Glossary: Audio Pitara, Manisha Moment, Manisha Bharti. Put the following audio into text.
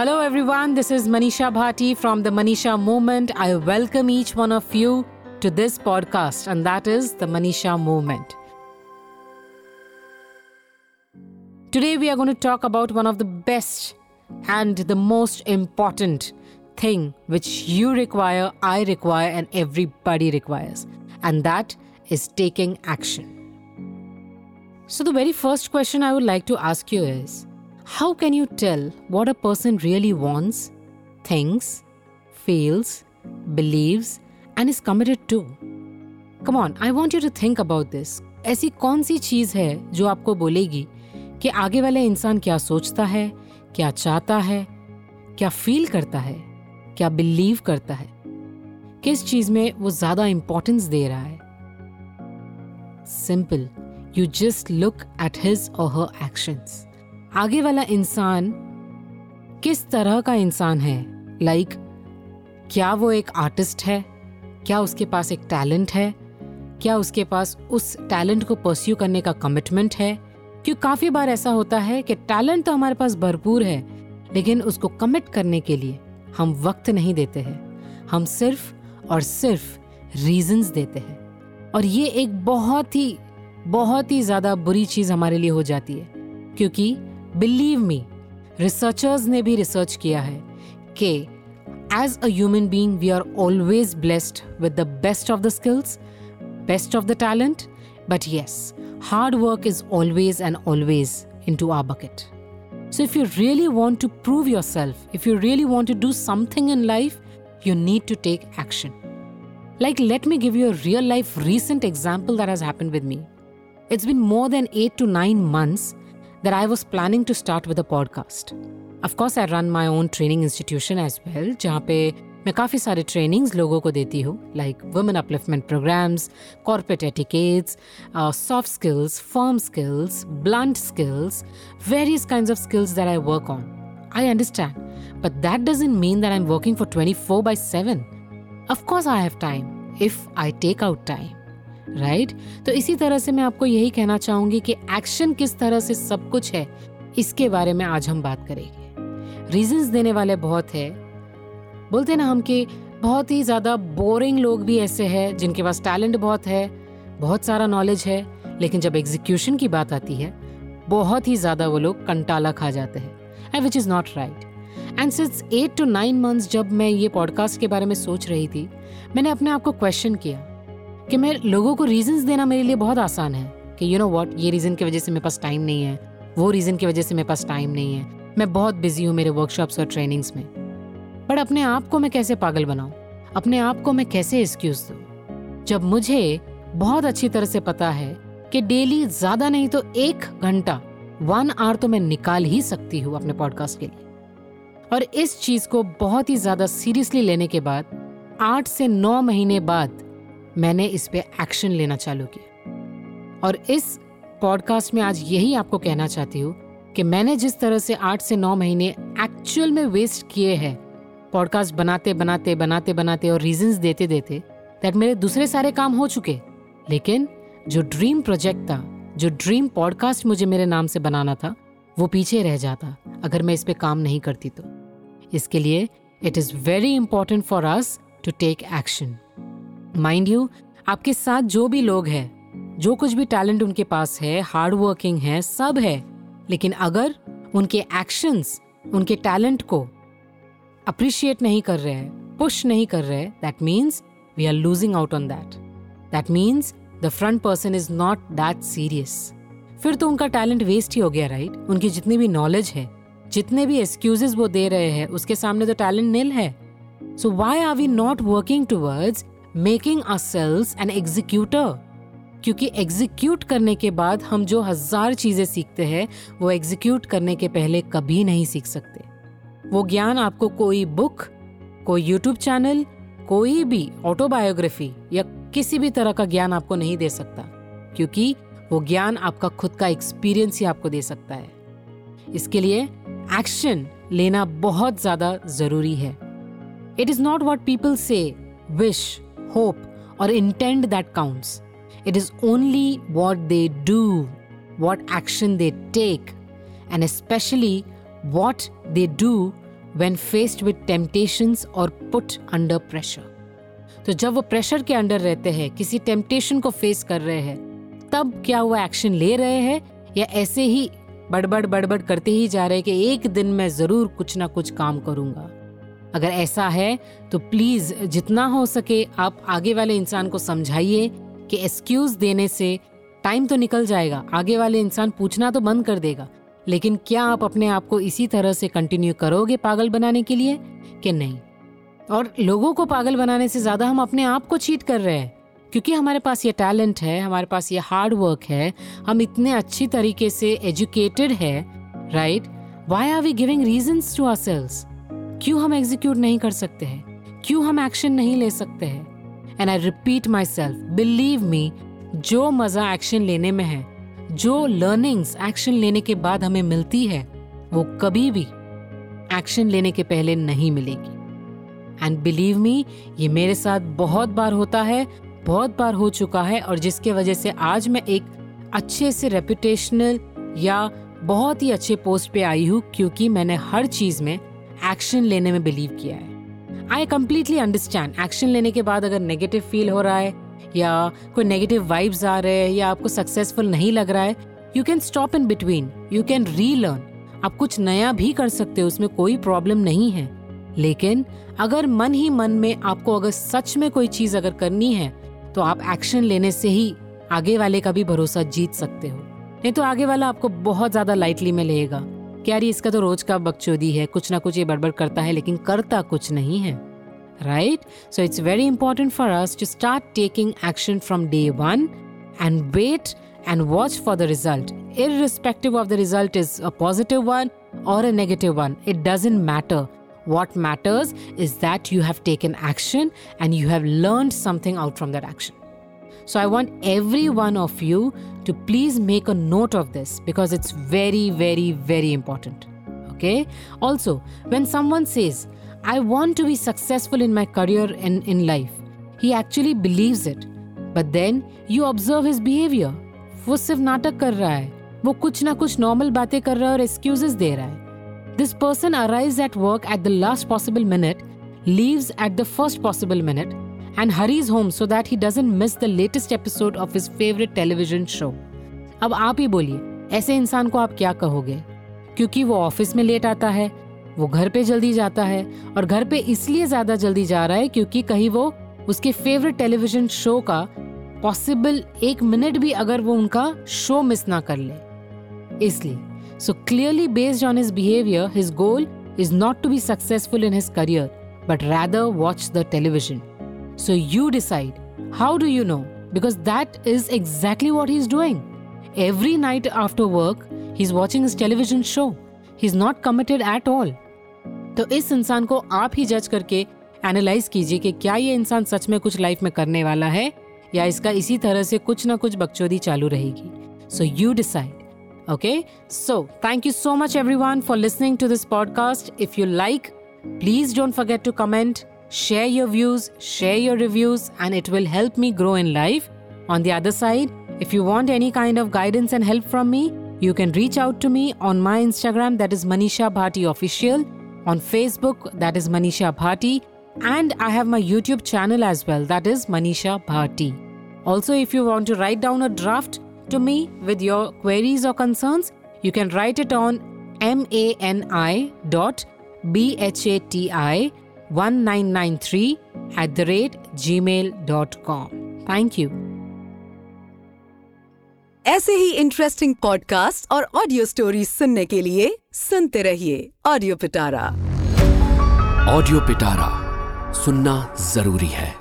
Hello everyone, this is Manisha Bharti from the Manisha Moment. I welcome each one of you to this podcast, and that is the Manisha Moment. Today we are going to talk about one of the best and the most important thing which you require, I require, and everybody requires, and that is taking action. So the very first question I would like to ask you is, how can you tell what a person really wants, thinks, feels, believes, and is committed to? Come on, I want you to think about this. ऐसी कौन सी चीज़ है जो आपको बोलेगी कि आगे वाला इंसान क्या सोचता है, क्या चाहता है, क्या फील करता है, क्या बिलीव करता है, किस चीज़ में वो ज़्यादा इम्पोर्टेंस दे रहा है? Simple, you just look at his और हर एक्शंस. आगे वाला इंसान किस तरह का इंसान है? क्या वो एक आर्टिस्ट है? क्या उसके पास एक टैलेंट है? क्या उसके पास उस टैलेंट को परस्यू करने का कमिटमेंट है? क्यों काफ़ी बार ऐसा होता है कि टैलेंट तो हमारे पास भरपूर है, लेकिन उसको कमिट करने के लिए हम वक्त नहीं देते हैं. हम सिर्फ और सिर्फ रीजंस देते हैं, और ये एक बहुत ही ज़्यादा बुरी चीज़ हमारे लिए हो जाती है. क्योंकि बिलीव मी, रिसर्चर्स ने भी रिसर्च किया है कि as a human being we are always blessed with the best of the skills, best of the talent, but yes, hard work is always and always in to our bucket. So if you really want to prove yourself, if you really want to do something in life, you need to take action. Like let me give you a real life recent example that has happened with me. It's been more than 8 to 9 months that I was planning to start with a podcast. Of course, I run my own training institution as well, जहाँ पे मैं काफ़ी सारे trainings लोगों को देती हूँ, like women upliftment programs, corporate etiquettes, soft skills, firm skills, blunt skills, various kinds of skills that I work on. I understand, but that doesn't mean that I'm working for 24/7. Of course, I have time, if I take out time. Right तो इसी तरह से मैं आपको यही कहना चाहूंगी कि एक्शन किस तरह से सब कुछ है, इसके बारे में आज हम बात करेंगे. रीजंस देने वाले बहुत है, बोलते ना हम कि बहुत ही ज़्यादा बोरिंग लोग भी ऐसे हैं जिनके पास टैलेंट बहुत है, बहुत सारा नॉलेज है, लेकिन जब एग्जीक्यूशन की बात आती है बहुत ही ज़्यादा वो लोग कंटाला खा जाते हैं, and which is not right. And since 8 to 9 months जब मैं ये पॉडकास्ट के बारे में सोच रही थी, मैंने अपने आप को क्वेश्चन किया कि मैं लोगों को रीजंस देना मेरे लिए बहुत आसान है कि यू नो व्हाट, ये रीज़न की वजह से मेरे पास टाइम नहीं है, वो रीज़न की वजह से मेरे पास टाइम नहीं है, मैं बहुत बिजी हूँ मेरे वर्कशॉप्स और ट्रेनिंग्स में. बट अपने आप को मैं कैसे पागल बनाऊँ, अपने आप को मैं कैसे एक्सक्यूज़ दूँ, जब मुझे बहुत अच्छी तरह से पता है कि डेली ज़्यादा नहीं तो 1 घंटा 1 hour तो मैं निकाल ही सकती हूँ अपने पॉडकास्ट के लिए. और इस चीज़ को बहुत ही ज़्यादा सीरियसली लेने के बाद 8 से 9 महीने बाद मैंने इस पे एक्शन लेना चालू किया. और इस पॉडकास्ट में आज यही आपको कहना चाहती हूँ कि मैंने जिस तरह से 8 से 9 महीने एक्चुअल में वेस्ट किए हैं पॉडकास्ट बनाते बनाते और रीजंस देते दैट मेरे दूसरे सारे काम हो चुके, लेकिन जो ड्रीम प्रोजेक्ट था, जो ड्रीम पॉडकास्ट मुझे मेरे नाम से बनाना था, वो पीछे रह जाता अगर मैं इस पर काम नहीं करती तो. इसके लिए it is very important for us to take action. Mind you, आपके साथ जो भी लोग हैं, जो कुछ भी टैलेंट उनके पास है, हार्ड वर्किंग है, सब है, लेकिन अगर उनके एक्शंस उनके टैलेंट को अप्रिशिएट नहीं कर रहे हैं, पुश नहीं कर रहे, that means we are losing out on that. That means the front person is not that serious. फिर तो उनका टैलेंट वेस्ट ही हो गया, राइट? उनकी जितनी भी नॉलेज है, जितने भी एक्सक्यूजेज वो दे रहे हैं, उसके सामने तो टैलेंट नील है. So why are we not working towards making ourselves an executor? क्योंकि एग्जीक्यूट करने के बाद हम जो 1000 चीज़ें सीखते हैं, वो एग्जीक्यूट करने के पहले कभी नहीं सीख सकते. वो ज्ञान आपको कोई बुक, कोई यूट्यूब चैनल, कोई भी ऑटोबायोग्राफी या किसी भी तरह का ज्ञान आपको नहीं दे सकता, क्योंकि वो ज्ञान आपका खुद का एक्सपीरियंस ही आपको दे सकता है. इसके लिए एक्शन लेना बहुत ज़्यादा ज़रूरी है. It is not what people say, wish, hope or intent that counts. It is only what they do, what action they take, and especially what they do when faced with temptations or put under pressure. तो जब वो pressure के under रहते हैं, किसी temptation को face कर रहे हैं, तब क्या वो एक्शन ले रहे हैं या ऐसे ही बड़बड़ करते ही जा रहे हैं कि एक दिन मैं ज़रूर कुछ ना कुछ काम करूँगा। अगर ऐसा है तो प्लीज़ जितना हो सके आप आगे वाले इंसान को समझाइए कि एक्सक्यूज़ देने से टाइम तो निकल जाएगा, आगे वाले इंसान पूछना तो बंद कर देगा, लेकिन क्या आप अपने आप को इसी तरह से कंटिन्यू करोगे पागल बनाने के लिए कि नहीं। और लोगों को पागल बनाने से ज़्यादा हम अपने आप को चीट कर रहे हैं, क्योंकि हमारे पास ये टैलेंट है, हमारे पास ये हार्ड वर्क है, हम इतने अच्छी तरीके से एजुकेटेड है, right. Why are we giving reasons to ourselves? क्यों हम एग्जीक्यूट नहीं कर सकते हैं, क्यों हम एक्शन नहीं ले सकते हैं। And I repeat myself, believe me, जो मज़ा एक्शन लेने में है, जो लर्निंग्स एक्शन लेने के बाद हमें मिलती है, वो कभी भी एक्शन लेने के पहले नहीं मिलेगी। एंड बिलीव मी, ये मेरे साथ बहुत बार होता है, बहुत बार हो चुका है, और जिसके वजह से आज मैं एक अच्छे से रेपुटेशनल या बहुत ही अच्छे पोस्ट पे आई हूँ, क्योंकि मैंने हर चीज़ में एक्शन लेने में बिलीव किया है। आई कम्प्लीटली अंडरस्टैंड, एक्शन लेने के बाद अगर नेगेटिव फील हो रहा है या कोई नेगेटिव वाइब्स आ रहे हैं या आपको सक्सेसफुल नहीं लग रहा है, you can stop in between, you can relearn, आप कुछ नया भी कर सकते हो, उसमें कोई प्रॉब्लम नहीं है। लेकिन अगर मन ही मन में आपको अगर सच में कोई चीज़ अगर करनी है तो आप एक्शन लेने से ही आगे वाले का भी भरोसा जीत सकते हो, नहीं तो आगे वाला आपको बहुत ज़्यादा लाइटली में लेगा कि यार इसका तो रोज का बकचोदी है, कुछ ना कुछ ये बड़बड़ करता है लेकिन करता कुछ नहीं है, right? So it's very important for us to start taking action from day one and wait and watch for the result. Irrespective of the result is a positive one or a negative one, it doesn't matter. What matters is that you have taken action and you have learned something out from that action. So I want every one of you to please make a note of this because it's very, very, very important. Okay? Also, when someone says, I want to be successful in my career and in life, he actually believes it. But then you observe his behavior. वो सिर्फ नाटक कर रहा है, वो कुछ ना कुछ नॉर्मल बातें कर रहा है और एक्सक्यूजेस दे रहा है। This person arrives at work at the last possible minute, leaves at the first possible minute, and hurries home so that he doesn't miss the latest episode of his favorite television show. अब आप ही बोलिए, ऐसे इंसान को आप क्या कहोगे? क्योंकि वो ऑफिस में लेट आता है, वो घर पे जल्दी जाता है, और घर पे इसलिए ज़्यादा जल्दी जा रहा है क्योंकि कहीं वो उसके फेवरेट टेलीविज़न शो का पॉसिबल एक मिनट भी अगर वो उनका शो मिस ना कर ले, इसलिए। So clearly based on his behaviour, his goal is not to be successful in his career but rather watch the television. So you decide, how do you know? Because that is exactly what he is doing. Every night after work he is watching his television show, he is not committed at all. तो इस इंसान को आप ही जज करके analyse कीजिए कि क्या ये इंसान सच में कुछ लाइफ में करने वाला है या इसका इसी तरह से कुछ ना कुछ बकचोदी चालू रहेगी। So you decide, okay? So thank you so much everyone for listening to this podcast. If you like, please don't forget to comment, share your views, share your reviews, and it will help me grow in life. On the other side, if you want any kind of guidance and help from me, you can reach out to me on my Instagram, that is Manisha Bharti Official. On Facebook, that is Manisha Bharti. And I have my YouTube channel as well, that is Manisha Bharti. Also, if you want to write down a draft to me with your queries or concerns, you can write it on mani.bhati1993@gmail.com. Thank you. ऐसे ही interesting podcast और audio stories सुनने के लिए सुनते रहिए audio पिटारा। Audio पिटारा सुनना जरूरी है।